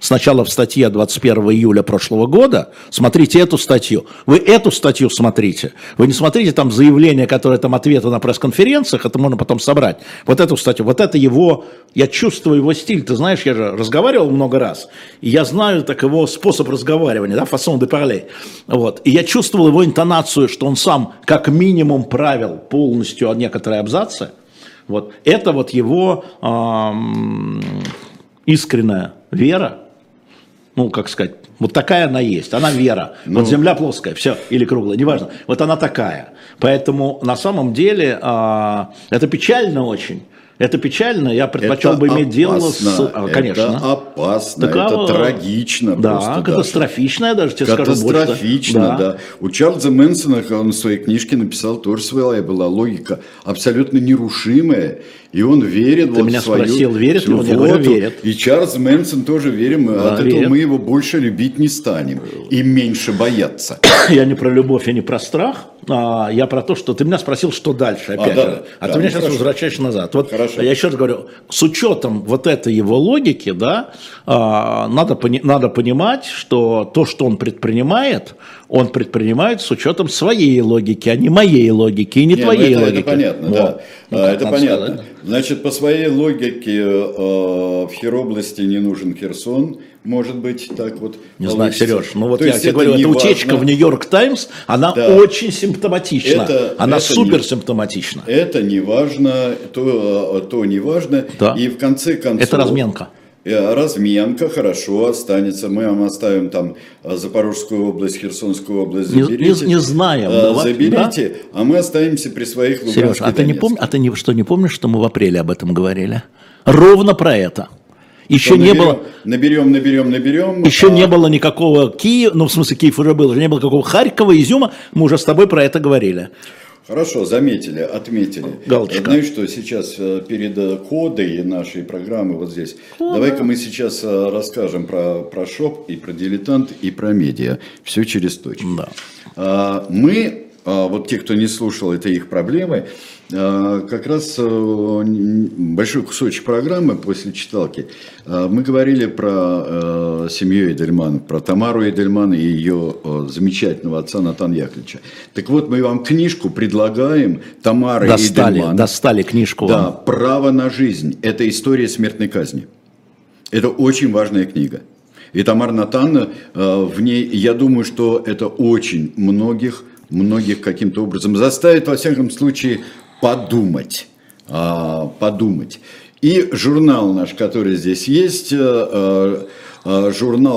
сначала в статье 21 июля прошлого года, смотрите эту статью, вы эту статью смотрите, вы не смотрите там заявления, которые там ответы на пресс-конференциях, это можно потом собрать, вот эту статью, вот это его, я чувствую его стиль, ты знаешь, я же разговаривал много раз, и я знаю так его способ разговаривания, да, фасон де парле, вот, и я чувствовал его интонацию, что он сам как минимум правил полностью некоторые абзацы, вот, это вот его... искренняя вера, ну, как сказать, вот такая она есть, она вера. Ну, вот земля плоская, все, или круглая, неважно, вот она такая. Поэтому на самом деле это печально очень. Это печально, я предпочел бы иметь дело с... Конечно. Это опасно, это трагично. Да, просто, катастрофично, я даже тебе скажу больше. Катастрофично, да. У Чарльза Мэнсона, он в своей книжке написал, тоже своя была логика абсолютно нерушимая. И он верит. Ты вот меня спросил, верит ли он? Я говорю, верит. И Чарльз Мэнсон тоже верим. Да, от верит. Этого мы его больше любить не станем. И меньше бояться. Я не про любовь, я не про страх. Я про то, что ты меня спросил, что дальше. Опять ты меня сейчас возвращаешь назад. Вот я еще раз говорю, с учетом вот этой его логики, да, надо понимать, что то, что он предпринимает с учетом своей логики, а не моей логики и не твоей логики. Это понятно, вот. Это понятно. Сказать, да? Значит, по своей логике в Херобласти не нужен Херсон. Может быть, так вот. Не знаю, Сереж, ну вот я тебе говорю, эта утечка в Нью-Йорк Таймс, она очень симптоматична. Она супер симптоматична. Это не важно, то не важно. Да. И в конце концов... Это разменка. Разменка, хорошо, останется. Мы вам оставим там Запорожскую область, Херсонскую область. Заберите. Не знаем. Заберите, да? А мы останемся при своих Луганских. Сереж, а ты не помнишь, что мы в апреле об этом говорили? Ровно про это. Еще не было... Наберем. Еще не было никакого Киева, ну в смысле Киев уже был, не было никакого Харькова, Изюма. Мы уже с тобой про это говорили. Хорошо, заметили, отметили. Галочка. Знаешь, что сейчас перед кодой нашей программы вот здесь. Давай-ка мы сейчас расскажем про ШОП и про дилетант и про медиа. Все через точку. Да. Мы, вот те, кто не слушал, это их проблемы, как раз большой кусочек программы после читалки. Мы говорили про семью Эдельман, про Тамару Эдельман и ее замечательного отца Натана Яковлевича. Так вот, мы вам книжку предлагаем Тамары Эдельман. Достали книжку. Да, вам. «Право на жизнь». Это история смертной казни. Это очень важная книга. И Тамара Натановна в ней, я думаю, что это очень многих каким-то образом заставит, во всяком случае, подумать. И журнал наш, который здесь есть, журнал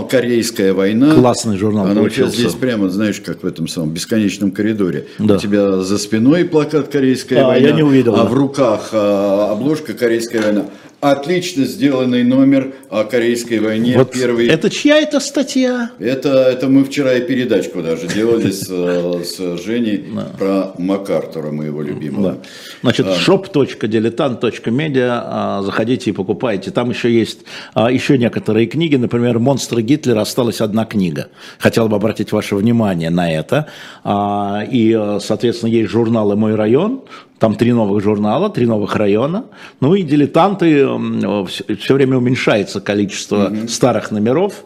«Корейская война». Классный журнал. Она получился. Сейчас здесь прямо, знаешь, как в этом самом бесконечном коридоре. Да. У тебя за спиной плакат «Корейская война», я не увидел, в руках обложка «Корейская война». Отлично сделанный номер о Корейской войне. Вот первый. Это чья это статья? Это мы вчера и передачку даже делали с Женей про МакАртура, моего любимого. Значит, shop.diletant.media. Заходите и покупайте. Там еще есть еще некоторые книги. Например, «Монстры Гитлера», осталась одна книга. Хотел бы обратить ваше внимание на это. И, соответственно, есть журналы «Мой район». Там 3 новых журнала, 3 новых района. Ну и «Дилетанты», все время уменьшается количество старых номеров.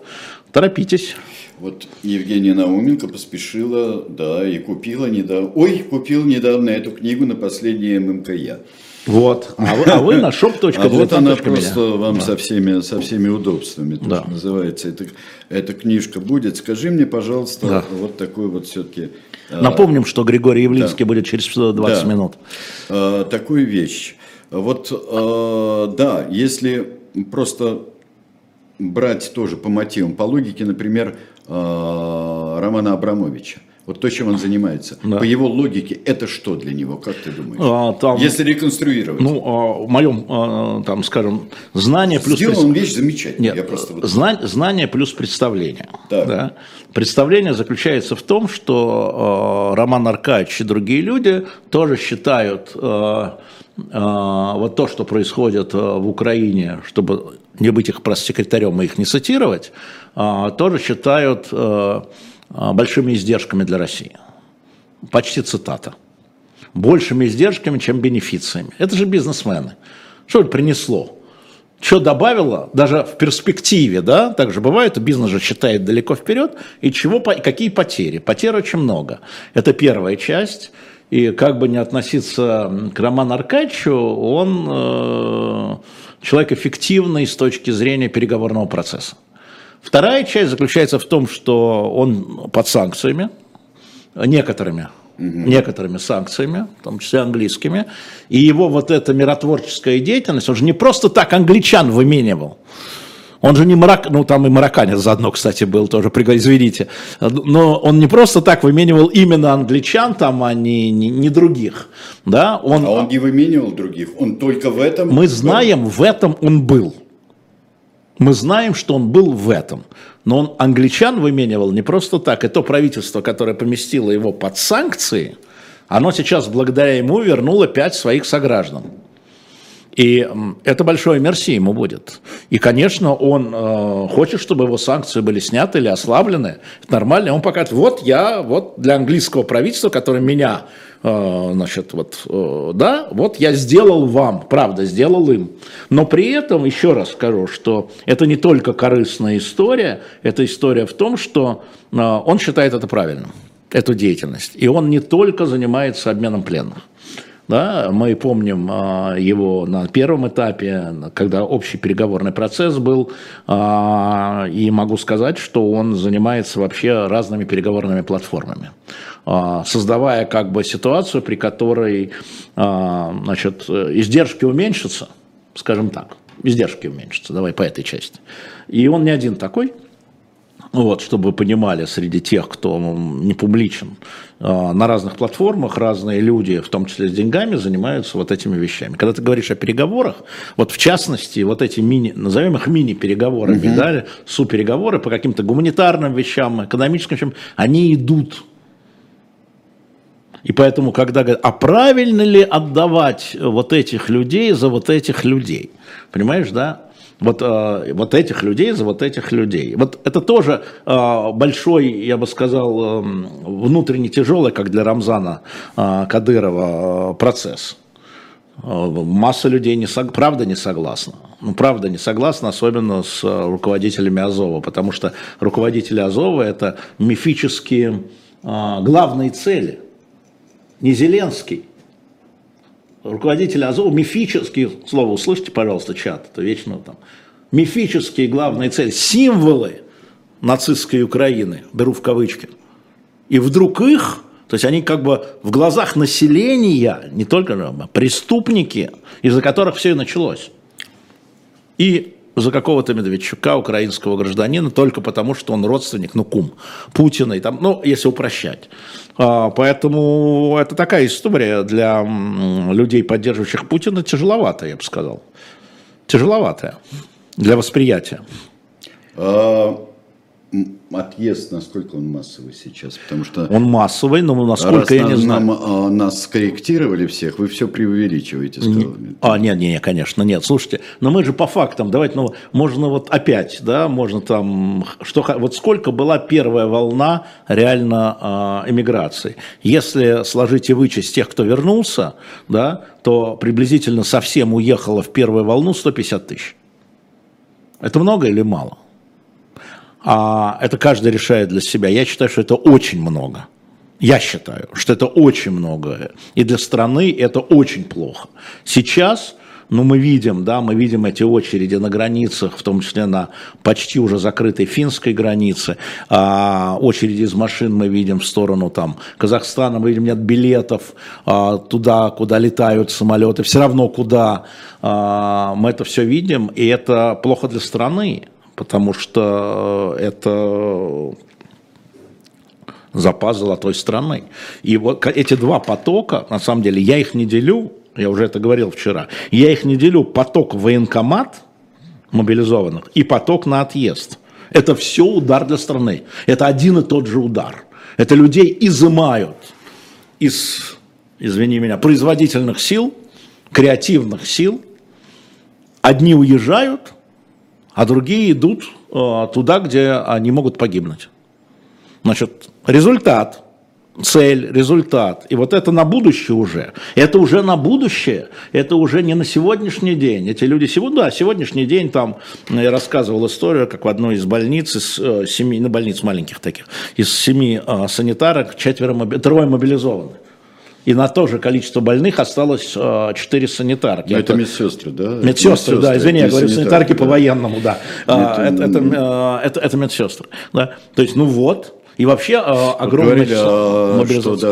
Торопитесь. Вот Евгения Науменко поспешила, да, и купила недавно эту книгу на последнее ММКЯ. Вот. А вы на shop.diletant.media. А вот она просто вам со всеми удобствами, то, что называется. Эта книжка будет. Скажи мне, пожалуйста, вот такой вот все-таки... Напомним, что Григорий Явлинский будет через 20 минут. Такую вещь. Вот, да, если просто брать тоже по мотивам, по логике, например, Романа Абрамовича. Вот то, чем он занимается. Да. По его логике, это что для него, как ты думаешь? Если реконструировать. В моем, там, скажем, знание плюс... Сделал он вещь замечательную. Знание плюс представление. Да. Да. Представление заключается в том, что Роман Аркадьевич и другие люди тоже считают вот то, что происходит в Украине, чтобы не быть их пресс-секретарем и их не цитировать, тоже считают... большими издержками для России. Почти цитата. Большими издержками, чем бенефициями. Это же бизнесмены. Что это принесло? Что добавило? Даже в перспективе, да, так же бывает, бизнес же считает далеко вперед. И какие потери? Потерь очень много. Это первая часть. И как бы не относиться к Роману Аркадьевичу, он человек эффективный с точки зрения переговорного процесса. Вторая часть заключается в том, что он под санкциями, некоторыми санкциями, в том числе английскими, и его вот эта миротворческая деятельность, он же не просто так англичан выменивал, он же не марокканец, ну там и марокканец заодно, кстати, был тоже, извините, но он не просто так выменивал именно англичан там, а не других. Да? Он не выменивал других, он только в этом... Мы знаем, в этом он был. Мы знаем, что он был в этом, но он англичан выменивал не просто так. И то правительство, которое поместило его под санкции, оно сейчас благодаря ему вернуло 5 своих сограждан. И это большое мерси ему будет. И, конечно, он хочет, чтобы его санкции были сняты или ослаблены. Это нормально. Он показывает, вот для английского правительства, которое меня, я сделал вам, правда, сделал им. Но при этом, еще раз скажу, что это не только корыстная история, это история в том, что он считает это правильным, эту деятельность. И он не только занимается обменом пленных. Да, мы помним его на первом этапе, когда общий переговорный процесс был, и могу сказать, что он занимается вообще разными переговорными платформами, создавая как бы ситуацию, при которой, значит, издержки уменьшатся, скажем так, издержки уменьшатся, давай по этой части. И он не один такой. Вот, чтобы вы понимали, среди тех, кто не публичен, на разных платформах разные люди, в том числе с деньгами, занимаются вот этими вещами. Когда ты говоришь о переговорах, вот в частности, вот эти мини, назовем их мини-переговорами, да, супереговоры по каким-то гуманитарным вещам, экономическим вещам, они идут. И поэтому, когда говорят, а правильно ли отдавать вот этих людей за вот этих людей? Понимаешь, да? Вот этих людей за вот этих людей. Вот это тоже большой, я бы сказал, внутренне тяжелый, как для Рамзана Кадырова, процесс. Масса людей правда не согласна. Ну, правда не согласна, особенно с руководителями Азова, потому что руководители Азова — это мифические главные цели. Не Зеленский. Руководители Азова, мифические, слово услышьте, пожалуйста, чат, это вечно там, мифические главные цели, символы нацистской Украины, беру в кавычки, и вдруг их, то есть они как бы в глазах населения, не только преступники, из-за которых все и началось, и за какого-то Медведчука, украинского гражданина, только потому, что он родственник, ну, кум Путина, и там, ну, если упрощать. Поэтому это такая история для людей, поддерживающих Путина, тяжеловатая, я бы сказал. Тяжеловатая для восприятия. Отъезд, насколько он массовый сейчас? Потому что он массовый, но насколько я не знаю. Нас скорректировали всех, вы все преувеличиваете. Нет, конечно, нет. Слушайте, но мы же по фактам, давайте, ну, можно вот опять, да, можно там, что, вот сколько была первая волна реально эмиграции. Если сложить и вычесть тех, кто вернулся, да, то приблизительно совсем уехало в первую волну 150 тысяч. Это много или мало? Это каждый решает для себя. Я считаю, что это очень много. Я считаю, что это очень много. И для страны это очень плохо. Сейчас, ну, мы видим, да, мы видим эти очереди на границах, в том числе на почти уже закрытой финской границе. Очереди из машин мы видим в сторону там Казахстана, мы видим, нет билетов туда, куда летают самолеты, все равно куда. Мы это все видим, и это плохо для страны. Потому что это запас золотой страны. И вот эти два потока, на самом деле, я их не делю, я уже это говорил вчера, я их не делю, поток в военкомат мобилизованных и поток на отъезд. Это все удар для страны. Это один и тот же удар. Это людей изымают из, извини меня, производительных сил, креативных сил. Одни уезжают, а другие идут туда, где они могут погибнуть. Значит, результат, цель, результат. И вот это на будущее уже. Это уже на будущее, это уже не на сегодняшний день. Эти люди сегодня, да, сегодняшний день, там, я рассказывал историю, как в одной из больниц, из семи, ну, больниц маленьких таких, из 7 санитарок трое мобилизованы. И на то же количество больных осталось 4 санитарки. Но это медсестры, да? Медсестры, да, извини, я говорю санитарки, да. По-военному, да. Это медсестры. Да. То есть, ну вот, и вообще огромное число мобилизованных. Что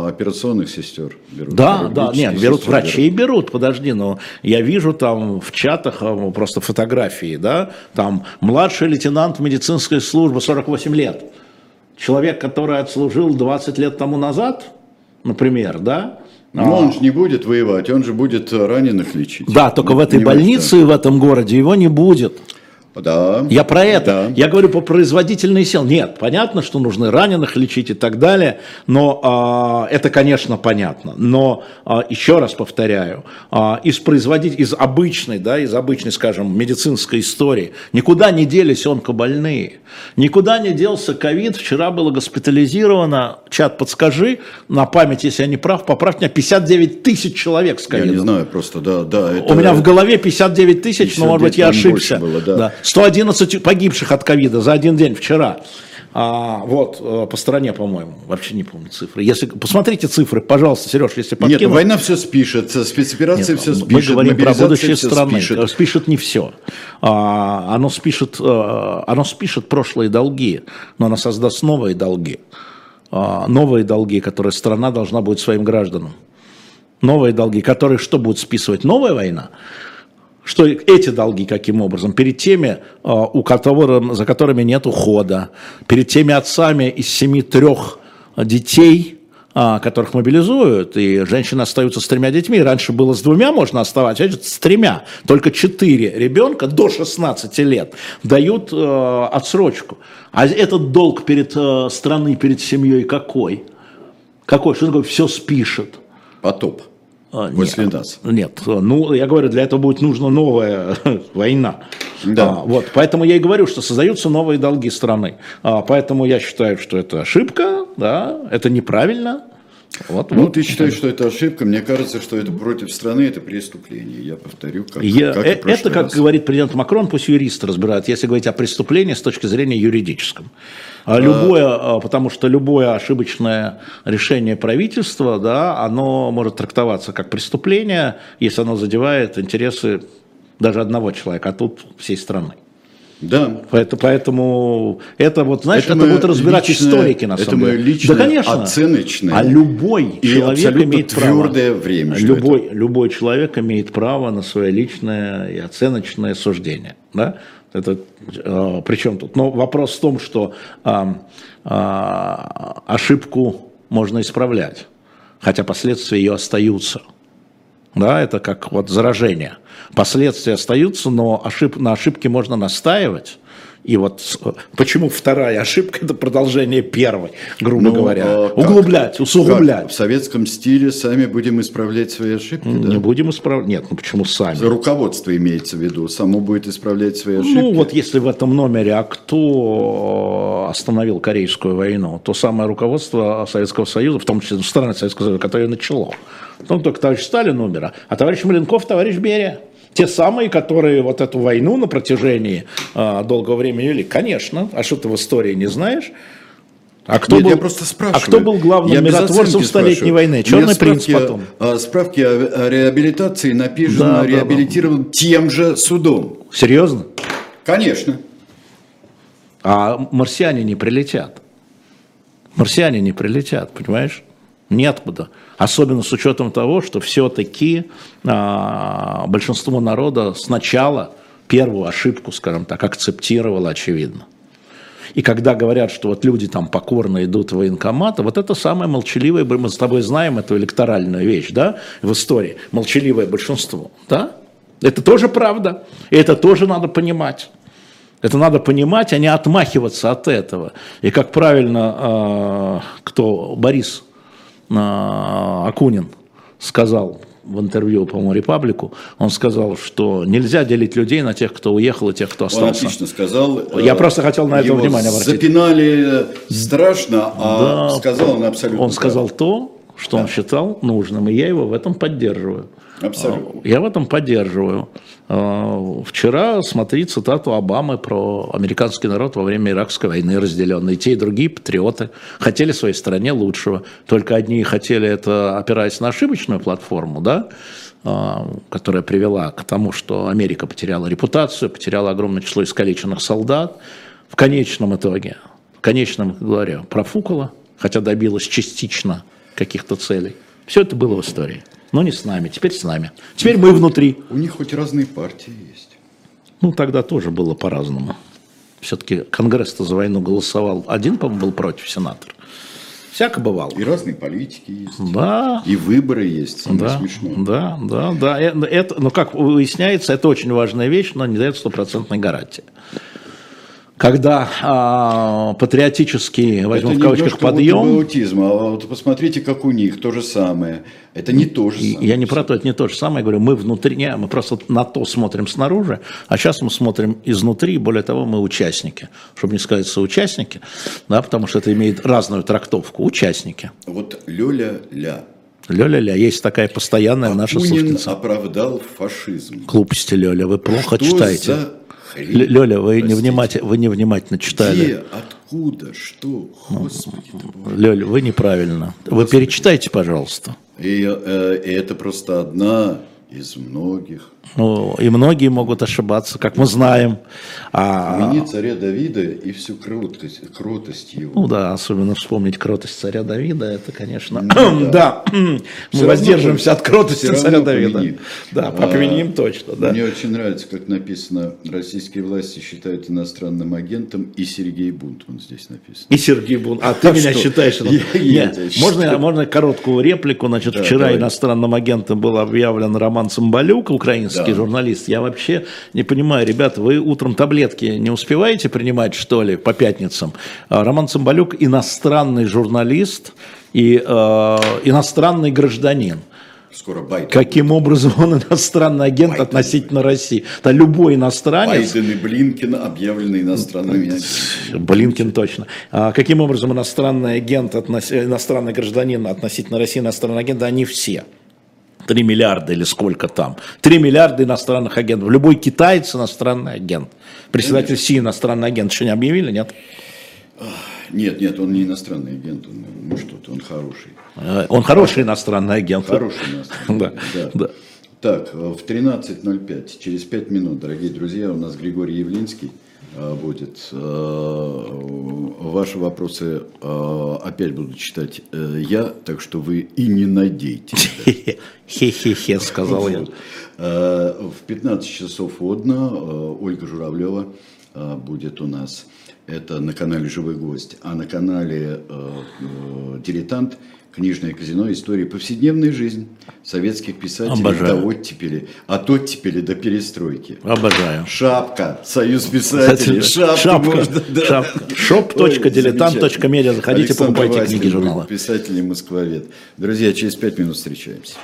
даже операционных сестер берут. Да, нет, берут, врачей берут, подожди, но я вижу там в чатах просто фотографии, да, там младший лейтенант медицинской службы, 48 лет. Человек, который отслужил 20 лет тому назад, например, да? Но он же не будет воевать, он же будет раненых лечить. Да, только в этой больнице и в этом городе его не будет. Да. Я про это. Да. Я говорю по производительной силе. Нет, понятно, что нужно раненых лечить и так далее, но это, конечно, понятно. Но еще раз повторяю, из обычной, скажем, медицинской истории никуда не делись онкобольные, никуда не делся ковид. Вчера было госпитализировано, чат подскажи, на память, если я не прав, поправь меня, 59 тысяч человек с ковидом. Я не знаю просто, да. У меня в голове 59 тысяч, но, может быть, я ошибся. 111 погибших от ковида за один день вчера. Вот, по стране, по-моему, вообще не помню цифры. Если, посмотрите цифры, пожалуйста, Сереж, если подкину... Нет, война все спишет, спецоперация все спишет. Мы говорим про будущее страны. Спишет, спишет не все. Оно спишет прошлые долги, но оно создаст новые долги. Новые долги, которые страна должна будет своим гражданам. Новые долги, которые что будут списывать? Новая война? Что эти долги каким образом? Перед теми, за которыми нет ухода, перед теми отцами из 7-3 детей, которых мобилизуют, и женщины остаются с 3 детьми. Раньше было с 2, можно оставаться, а с 3. Только 4 ребенка до 16 лет дают отсрочку. А этот долг перед страной, перед семьей какой? Какой? Что такое «все спишет»? Потоп. После нас. Нет, ну я говорю, для этого будет нужна новая война. Да. Вот, поэтому я и говорю, что создаются новые долги страны. Поэтому я считаю, что это ошибка, да, это неправильно. Вот, ну, вот. Ты считаешь, что это ошибка? Мне кажется, что это против страны, это преступление. Я повторю, как говорит президент Макрон, пусть юристы разбирают, если говорить о преступлении с точки зрения юридическом. Потому что любое ошибочное решение правительства, да, оно может трактоваться как преступление, если оно задевает интересы даже одного человека, а тут всей страны. Да. Поэтому это вот, знаешь, это будут разбирать историки на самом деле. Это мое личное, да, конечно, оценочное. А любой человек имеет право. Время, любой человек имеет право на свое личное и оценочное суждение. Да? Это причем тут? Но вопрос в том, что ошибку можно исправлять, хотя последствия ее остаются. Да, это как вот заражение. Последствия остаются, но на ошибке можно настаивать. И вот почему вторая ошибка – это продолжение первой, грубо говоря. Углублять, усугублять. В советском стиле сами будем исправлять свои ошибки? Не будем исправлять. Нет, ну почему сами? Руководство имеется в виду. Само будет исправлять свои ошибки? Ну вот если в этом номере, а кто остановил Корейскую войну, то самое руководство Советского Союза, в том числе страны Советского Союза, которое начало. Потом только товарищ Сталин умер, а товарищ Маленков, товарищ Берия. Те самые, которые вот эту войну на протяжении долгого времени вели. Конечно, а что ты в истории не знаешь? Кто был главным миротворцем Столетней войны? Черный принц потом. Справки о реабилитации реабилитирован тем же судом. Серьезно? Конечно. А марсиане не прилетят. Понимаешь? Неоткуда. Особенно с учетом того, что все-таки большинство народа сначала первую ошибку, скажем так, акцептировало, очевидно. И когда говорят, что вот люди там покорно идут в военкоматы, вот это самое молчаливое, мы с тобой знаем эту электоральную вещь, да, в истории, молчаливое большинство, да? Это тоже правда, и это тоже надо понимать. Это надо понимать, а не отмахиваться от этого. И как правильно Борис Акунин сказал в интервью, по-моему, «Репаблику», он сказал, что нельзя делить людей на тех, кто уехал, и тех, кто остался. Он отлично сказал. Я просто хотел на это внимание обратить. Запинали страшно, сказал он абсолютно. Он сказал то, что он считал нужным, и я его в этом поддерживаю. Абсолютно. Я в этом поддерживаю. Вчера, смотри, цитату Обамы про американский народ во время Иракской войны разделенный. Те и другие патриоты хотели своей стране лучшего. Только одни хотели это, опираясь на ошибочную платформу, да, которая привела к тому, что Америка потеряла репутацию, потеряла огромное число искалеченных солдат. В конечном итоге, профукала, хотя добилась частично каких-то целей. Все это было в истории. Но не с нами, теперь с нами. Теперь мы внутри. У них хоть разные партии есть. Ну, тогда тоже было по-разному. Все-таки Конгресс-то за войну голосовал. Один, по-моему, был против, сенатор. Всяко бывало. И разные политики есть. Да. И выборы есть. Да. Смешно. Да. Это, но, как выясняется, это очень важная вещь, но не дает стопроцентной гарантии. Когда патриотический, возьмем в кавычках, подъем... Это не аутизм, а вот посмотрите, как у них, то же самое. Это не то же самое. Я не про то, это не то же самое. Я говорю, мы внутри, мы просто на то смотрим снаружи, а сейчас мы смотрим изнутри, более того, мы участники. Чтобы не сказать соучастники, да, потому что это имеет разную трактовку. Участники. Вот лё-ля-ля. Лёля-ля, есть такая постоянная наша слушательница. Акунин оправдал фашизм. Глупости, Лёля, вы плохо читаете. Лёля, вы невнимательно читали. откуда, что, господи. Лёль, вы неправильно. Господи. Вы перечитайте, пожалуйста. И это просто одна из многих. Ну, и многие могут ошибаться, как мы знаем. Вини царя Давида и всю кротость его. Ну да, особенно вспомнить кротость царя Давида, это, конечно, ну, да. Мы воздерживаемся от кротости царя Давида. Повиним. Да, повиним точно. Да. Мне очень нравится, как написано, российские власти считают иностранным агентом, и Сергей Бунтман здесь написано. И Сергей Бунтман. А ты меня считаешь? Можно короткую реплику? Значит, вчера иностранным агентом был объявлен Роман Цимбалюк, украинский журналист. Я вообще не понимаю, ребята, вы утром таблетки не успеваете принимать, что ли, по пятницам? Роман Цимбалюк иностранный журналист и иностранный гражданин. Скоро Байден. Каким образом он иностранный агент Байден относительно Байден. России? Да, любой иностранец. Байден и Блинкен объявлены иностранными агентами. Блинкен точно. Каким образом иностранный агент, иностранный гражданин относительно России, иностранный агент, да они все. 3 миллиарда или сколько там. 3 миллиарда иностранных агентов. Любой китаец иностранный агент. Председатель Си иностранный агент. Еще не объявили, нет? Нет, он не иностранный агент. Он хороший. Он хороший иностранный агент. Хороший иностранный агент, да. Так, в 13:05, через 5 минут, дорогие друзья, у нас Григорий Явлинский будет. Ваши вопросы опять буду читать я, так что вы и не надейтесь. Хе-хе-хе, сказал я. В 15 часов одна Ольга Журавлева будет у нас. Это на канале «Живой гость», а на канале «Дилетант» книжное казино, истории повседневной жизни советских писателей. Обожаю. От оттепели до перестройки. Обожаю. Шапка. Союз писателей. Шапка. Shop.diletant.media. Заходите, покупайте книги журнала. Писатель и москвовед. Друзья, через 5 минут встречаемся.